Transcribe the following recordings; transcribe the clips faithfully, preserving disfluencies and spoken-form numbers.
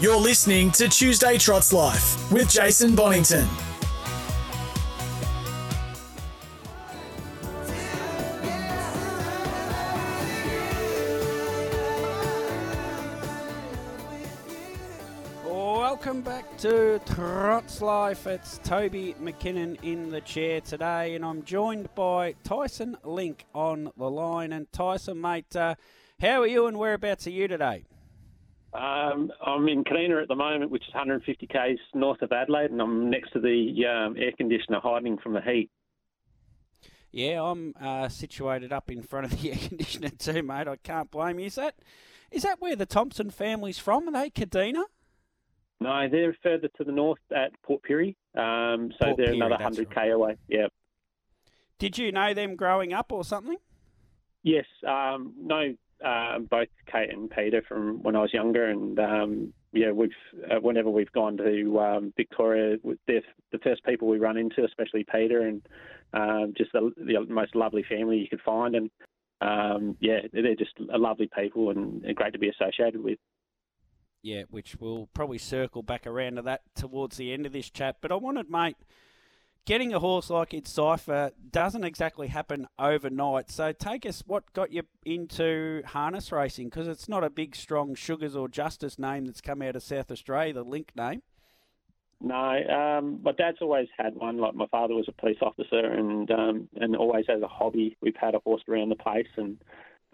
You're listening to Tuesday Trot's Life with Jason Bonington. Welcome back to Trot's Life. It's Toby McKinnon in the chair today, and I'm joined by Tyson Link on the line. And Tyson, mate, uh, how are you and whereabouts are you today? Um, I'm in Kadina at the moment, which is one hundred fifty k's north of Adelaide, and I'm next to the um, air conditioner hiding from the heat. Yeah, I'm uh, situated up in front of the air conditioner too, mate. I can't blame you. Is that, is that where the Thompson family's from? Are they Kadina? No, they're further to the north at Port Pirie, um, so Port they're Pirie, another one hundred k right. away. Yeah. Did you know them growing up or something? Yes, um, no. Uh, both Kate and Peter from when I was younger, and um, yeah, we've uh, whenever we've gone to um, Victoria, they're the first people we run into, especially Peter, and um, just the, the most lovely family you could find, and um, yeah, they're just lovely people and great to be associated with. Yeah, which we'll probably circle back around to that towards the end of this chat, but I wanted, mate, getting a horse like Encipher doesn't exactly happen overnight. So take us, what got you into harness racing? Because it's not a big, strong Sugars or Justice name that's come out of South Australia, the Link name. No, um, my dad's always had one. Like, my father was a police officer, and um, and always as a hobby, we've had a horse around the place and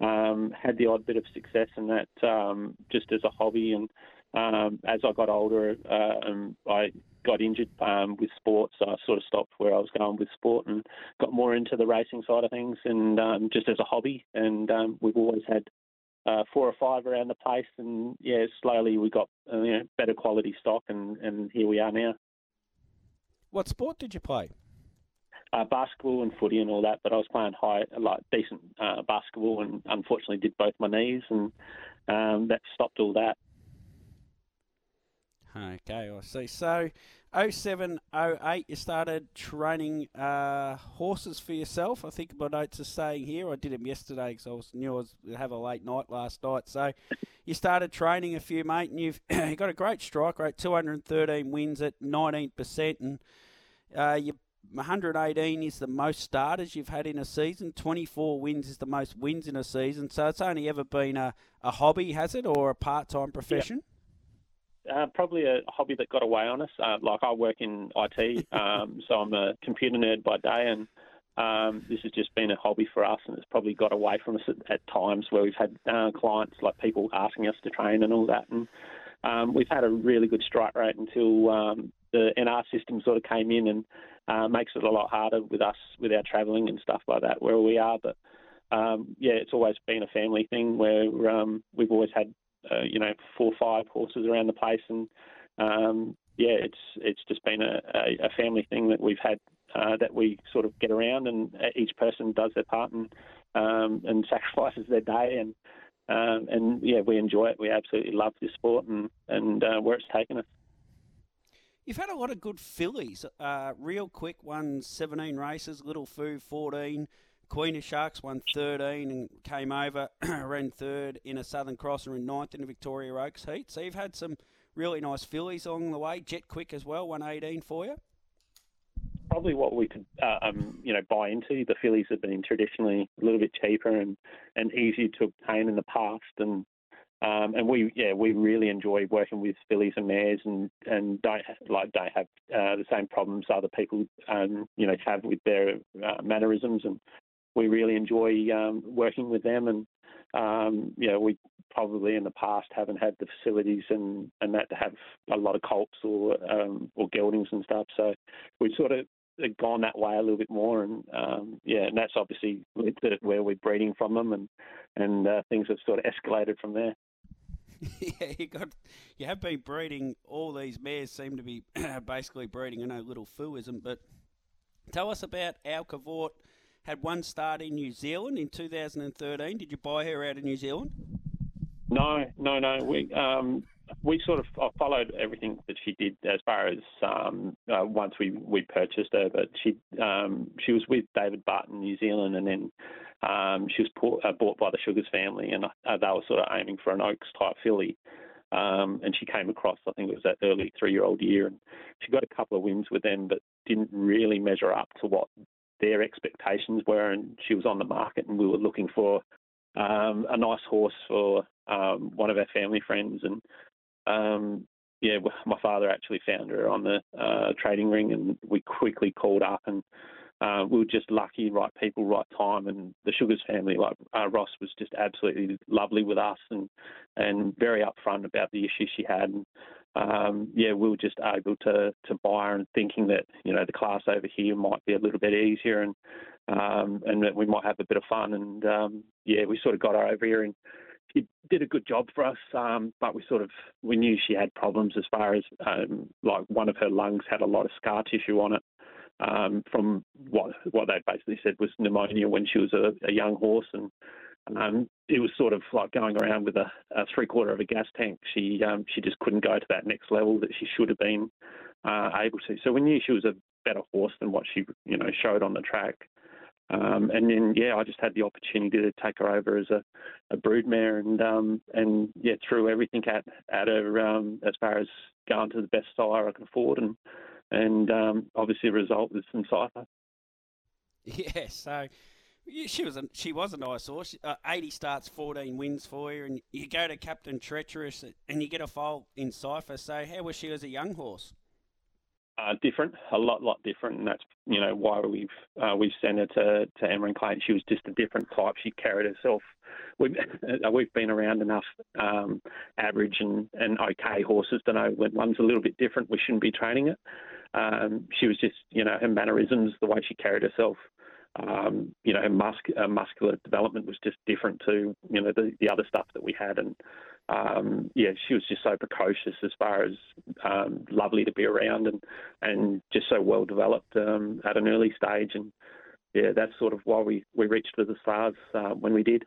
um, had the odd bit of success in that, um, just as a hobby. And um, as I got older, uh, um, I... got injured um, with sports, so I sort of stopped where I was going with sport and got more into the racing side of things, and um, just as a hobby. And um, we've always had uh, four or five around the place, and yeah, slowly we got uh, you know, better quality stock, and, and here we are now. What sport did you play? Uh, basketball and footy and all that, but I was playing high, like decent uh, basketball, and unfortunately did both my knees, and um, that stopped all that. Okay, I see. So, oh seven, oh eight, you started training uh, horses for yourself. I think my notes are saying here. I did them yesterday because I was, knew I was have a late night last night. So, you started training a few, mate, and you've you got a great strike rate, two hundred thirteen wins at nineteen percent, and uh, your one hundred eighteen is the most starters you've had in a season. twenty-four wins is the most wins in a season. So, it's only ever been a, a hobby, has it, or a part-time profession? Yep. Uh, probably a hobby that got away on us. Uh, like, I work in I T, um, so I'm a computer nerd by day, and um, this has just been a hobby for us, and it's probably got away from us at, at times where we've had uh, clients, like people asking us to train and all that. And um, we've had a really good strike rate until um, the N R system sort of came in and uh, makes it a lot harder with us, with our travelling and stuff like that, where we are. But, um, yeah, it's always been a family thing where um, we've always had, Uh, you know, four or five horses around the place, and um, yeah, it's it's just been a, a, a family thing that we've had uh, that we sort of get around, and each person does their part and um, and sacrifices their day, and um, and yeah, we enjoy it. We absolutely love this sport and and uh, where it's taken us. You've had a lot of good fillies, uh, real quick. Won seventeen races. Little Foo fourteen. Queen of Sharks won thirteen and came over, ran third in a Southern Cross and ran ninth in a Victoria Oaks heat. So you've had some really nice fillies along the way. Jet Quick as well, won eighteen for you. Probably what we could, uh, um, you know, buy into. The fillies have been traditionally a little bit cheaper and, and easier to obtain in the past, and um, and we yeah we really enjoy working with fillies and mares, and and don't like don't have uh, the same problems other people um, you know have with their uh, mannerisms, and we really enjoy um, working with them, and um, you know, we probably in the past haven't had the facilities and, and that to have a lot of colts or um, or geldings and stuff. So we've sort of gone that way a little bit more, and um, yeah, and that's obviously where we're breeding from them, and and uh, things have sort of escalated from there. Yeah, you got you have been breeding. All these mares seem to be basically breeding. I know Little Foo isn't, but tell us about Alcavort. Had one start in New Zealand in two thousand thirteen. Did you buy her out of New Zealand? No, no, no. We um, we sort of I followed everything that she did as far as um, uh, once we, we purchased her. But she um, she was with David Barton in New Zealand, and then um, she was bought, uh, bought by the Sugars family, and uh, they were sort of aiming for an Oaks type filly. Um, and she came across, I think it was that early three-year-old year, and she got a couple of wins with them, but didn't really measure up to what their expectations were, and she was on the market, and we were looking for um, a nice horse for um, one of our family friends, and um, yeah, my father actually found her on the uh, trading ring, and we quickly called up, and uh, we were just lucky, right people, right time, and the Sugars family, like uh, Ross, was just absolutely lovely with us, and and very upfront about the issues she had. And, Um, yeah, we were just able to, to buy her, and thinking that, you know, the class over here might be a little bit easier, and um, and that we might have a bit of fun. And, um, yeah, we sort of got her over here, and she did a good job for us, um, but we sort of, we knew she had problems as far as, um, like, one of her lungs had a lot of scar tissue on it um, from what what they basically said was pneumonia when she was a, a young horse. And Um, it was sort of like going around with a, a three-quarter of a gas tank. She um, she just couldn't go to that next level that she should have been uh, able to. So we knew she was a better horse than what she, you know, showed on the track. Um, and then, yeah, I just had the opportunity to take her over as a, a broodmare, and, um, and yeah, threw everything at, at her um, as far as going to the best sire I could afford. And, and um, obviously the result was Encipher. Yeah, so... She was a she was a nice horse. Uh, eighty starts, fourteen wins for you, and you go to Captain Treacherous, and you get a foal in Cypher. So how was she as a young horse? Uh, different, a lot, lot different, and that's you know why we've uh, we've sent her to, to Emma and Clayton. She was just a different type. She carried herself. We've we've been around enough um, average and, and okay horses to know when one's a little bit different, we shouldn't be training it. Um, she was just you know her mannerisms, the way she carried herself. Um, you know, mus- uh, muscular development was just different to, you know, the, the other stuff that we had. And, um, yeah, she was just so precocious as far as um, lovely to be around and, and just so well developed um, at an early stage. And, yeah, that's sort of why we, we reached for the stars uh, when we did.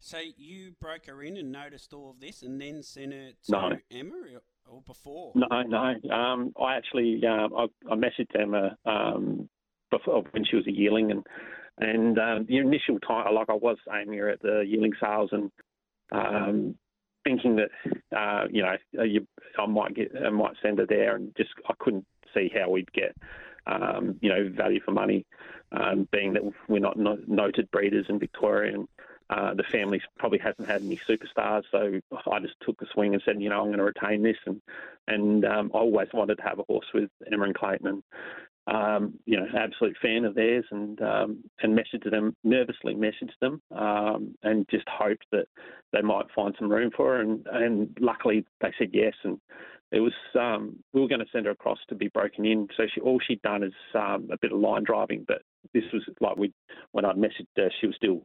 So you broke her in and noticed all of this and then sent her to no. Emma or, or before? No, no. Um, I actually, um, I, I messaged Emma um before, when she was a yearling, and and um, the initial time, like I was aiming her at the yearling sales, and um, thinking that uh, you know you, I might get, I might send her there, and just I couldn't see how we'd get um, you know value for money, um, being that we're not no, noted breeders in Victoria, and uh, the family probably hasn't had any superstars, so I just took a swing and said, you know, I'm going to retain this, and and um, I always wanted to have a horse with Emma and Clayton. And, Um, you know, absolute fan of theirs, and um, and messaged them nervously, messaged them, um, and just hoped that they might find some room for her. And, and luckily, they said yes. And it was um, we were going to send her across to be broken in. So she all she'd done is um, a bit of line driving, but this was like we when I messaged her, she was still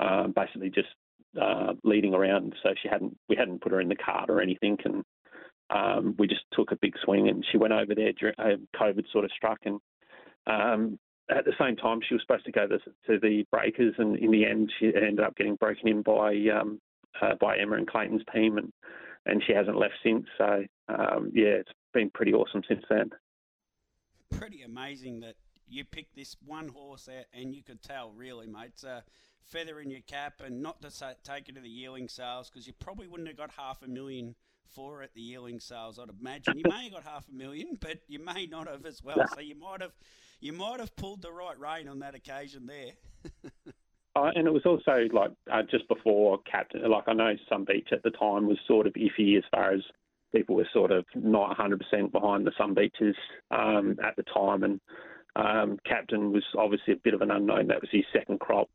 uh, basically just uh, leading around. So she hadn't we hadn't put her in the cart or anything, and. Um, we just took a big swing, and she went over there during uh, COVID sort of struck, and um, at the same time she was supposed to go to, to the breakers, and in the end she ended up getting broken in by um, uh, by Emma and Clayton's team, and, and she hasn't left since. So um, yeah, it's been pretty awesome since then. Pretty amazing that you picked this one horse out, and you could tell really, mate, it's a feather in your cap, and not to say, take it to the yearling sales, because you probably wouldn't have got half a million for at the yearling sales, I'd imagine. You may have got half a million, but you may not have as well. No. So you might have, you might have pulled the right rein on that occasion there. uh, and it was also like uh, just before Captain. Like I know some beach at the time was sort of iffy as far as people were sort of not one hundred percent behind the Sun Beaches um, at the time, and um, Captain was obviously a bit of an unknown. That was his second crop.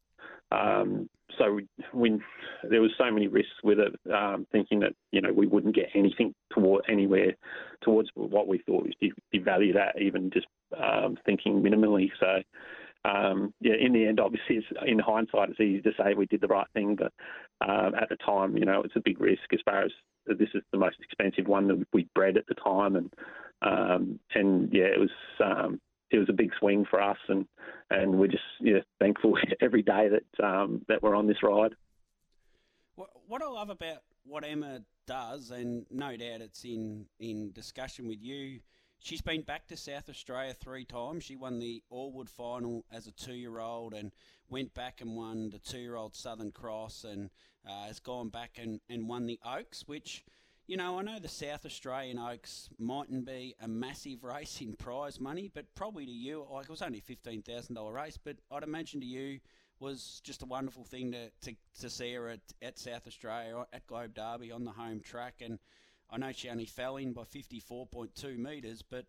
Um, so when there was so many risks with it, um, thinking that, you know, we wouldn't get anything toward anywhere towards what we thought was de- devalued at, even just um, thinking minimally. So um, yeah, in the end, obviously, it's, in hindsight, it's easy to say we did the right thing, but um, at the time, you know, it's a big risk as far as this is the most expensive one that we bred at the time, and um, and yeah, it was um, it was a big swing for us, and and we're just yeah thankful every day that um, that we're on this ride. What I love about what Emma does, and no doubt it's in, in discussion with you, she's been back to South Australia three times. She won the Allwood final as a two-year-old and went back and won the two-year-old Southern Cross, and uh, has gone back and, and won the Oaks, which, you know, I know the South Australian Oaks mightn't be a massive race in prize money, but probably to you, like, it was only a fifteen thousand dollars race, but I'd imagine to you, was just a wonderful thing to, to, to see her at, at South Australia, at Globe Derby, on the home track. And I know she only fell in by fifty-four point two metres, but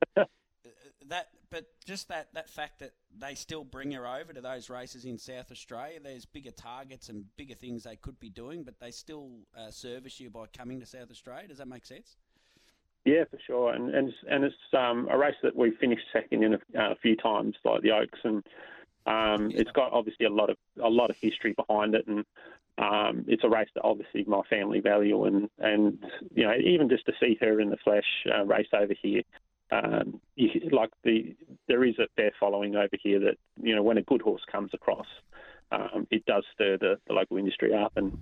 that, but just that, that fact that they still bring her over to those races in South Australia, there's bigger targets and bigger things they could be doing, but they still uh, service you by coming to South Australia. Does that make sense? Yeah, for sure. And and, and it's um, a race that we finished second in a, uh, a few times, like the Oaks, and Um, yeah. It's got obviously a lot of a lot of history behind it, and um, it's a race that obviously my family value, and, and you know, even just to see her in the flesh uh, race over here, um, you, like the there is a fair following over here that, you know, when a good horse comes across, um, it does stir the, the local industry up, and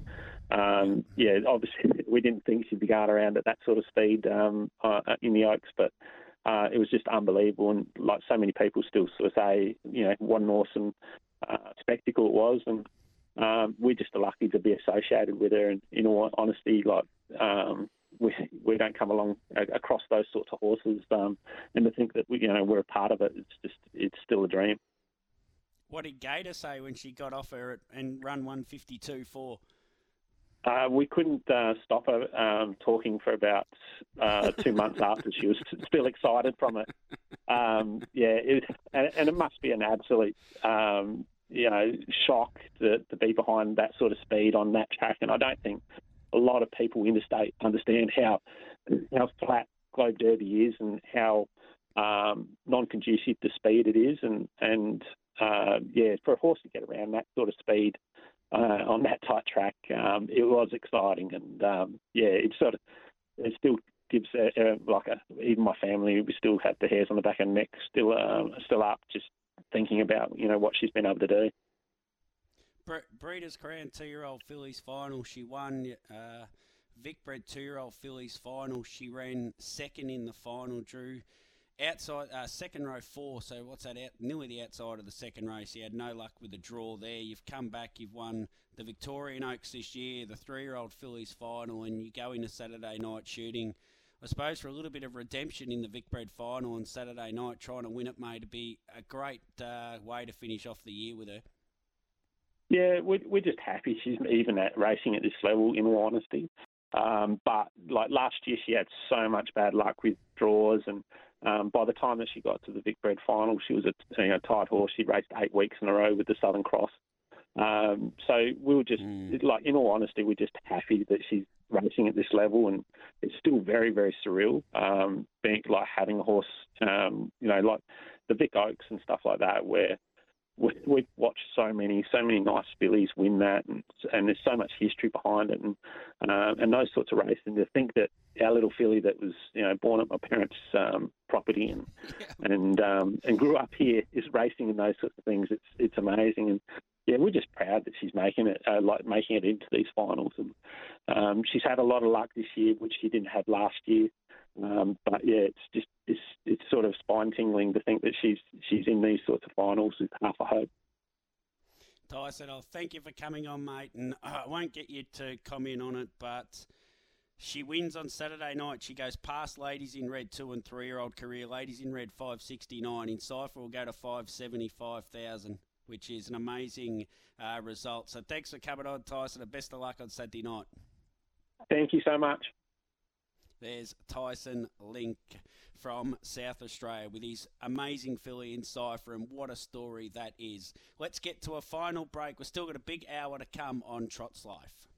um, yeah, obviously we didn't think she'd be going around at that sort of speed um, uh, in the Oaks, but. Uh, it was just unbelievable, and like so many people still sort of say, you know, what an awesome uh, spectacle it was, and um, we're just lucky to be associated with her. And in all honesty, like um, we we don't come along across those sorts of horses, um, and to think that we, you know, we're a part of it, it's just it's still a dream. What did Gator say when she got off her at, and run one fifty-two four? Uh, we couldn't uh, stop her um, talking for about uh, two months after. She was still excited from it. Um, yeah, it, and, and it must be an absolute, um, you know, shock to, to be behind that sort of speed on that track. And I don't think a lot of people interstate understand how how flat Globe Derby is and how um, non-conducive to speed it is. And, and uh, yeah, for a horse to get around that sort of speed, Uh, on that tight track, um, it was exciting, and um, yeah, it sort of it still gives uh, uh, like a, even my family, we still have the hairs on the back of the neck still uh, still up, just thinking about, you know, what she's been able to do. Bre- Breeders' Crown two-year-old fillies final, she won. Uh, Vicbred two-year-old fillies final, she ran second in the final, drew outside uh, second row four, so what's that, out, nearly the outside of the second race. So you had no luck with the draw there. You've come back, you've won the Victorian Oaks this year, the three-year-old fillies final, and you go into Saturday night shooting, I suppose, for a little bit of redemption in the Vicbred final on Saturday night, trying to win it, mate. It'd be a great uh, way to finish off the year with her. Yeah, we're, we're just happy she's even at racing at this level, in all honesty. Um, but like last year, she had so much bad luck with draws, and um, by the time that she got to the Vicbred final, she was a you know, tight horse. She raced eight weeks in a row with the Southern Cross. Um, so we were just mm. like, in all honesty, we're just happy that she's racing at this level, and it's still very, very surreal. Um, being like having a horse, um, you know, like the Vic Oaks and stuff like that, where we, we've watched so many, so many nice fillies win that, and, and there's so much history behind it, and uh, and those sorts of races. And to think that our little filly that was, you know, born at my parents' um, property and yeah. and um, and grew up here is racing in those sorts of things. It's it's amazing, and yeah, we're just proud that she's making it, uh, like making it into these finals. And um, she's had a lot of luck this year, which she didn't have last year. Um, but yeah, it's just it's it's sort of spine tingling to think that she's she's in these sorts of finals with half a hope. Tyson, I'll thank you for coming on, mate, and I won't get you to comment on it, but she wins on Saturday night. She goes past Ladies in Red two and three year old career. Ladies in Red five sixty nine. Encipher will go to five seventy five thousand, which is an amazing uh, result. So thanks for coming on, Tyson, and best of luck on Saturday night. Thank you so much. There's Tyson Link from South Australia with his amazing filly Encipher, and what a story that is. Let's get to a final break. We're still got a big hour to come on Trot's Life.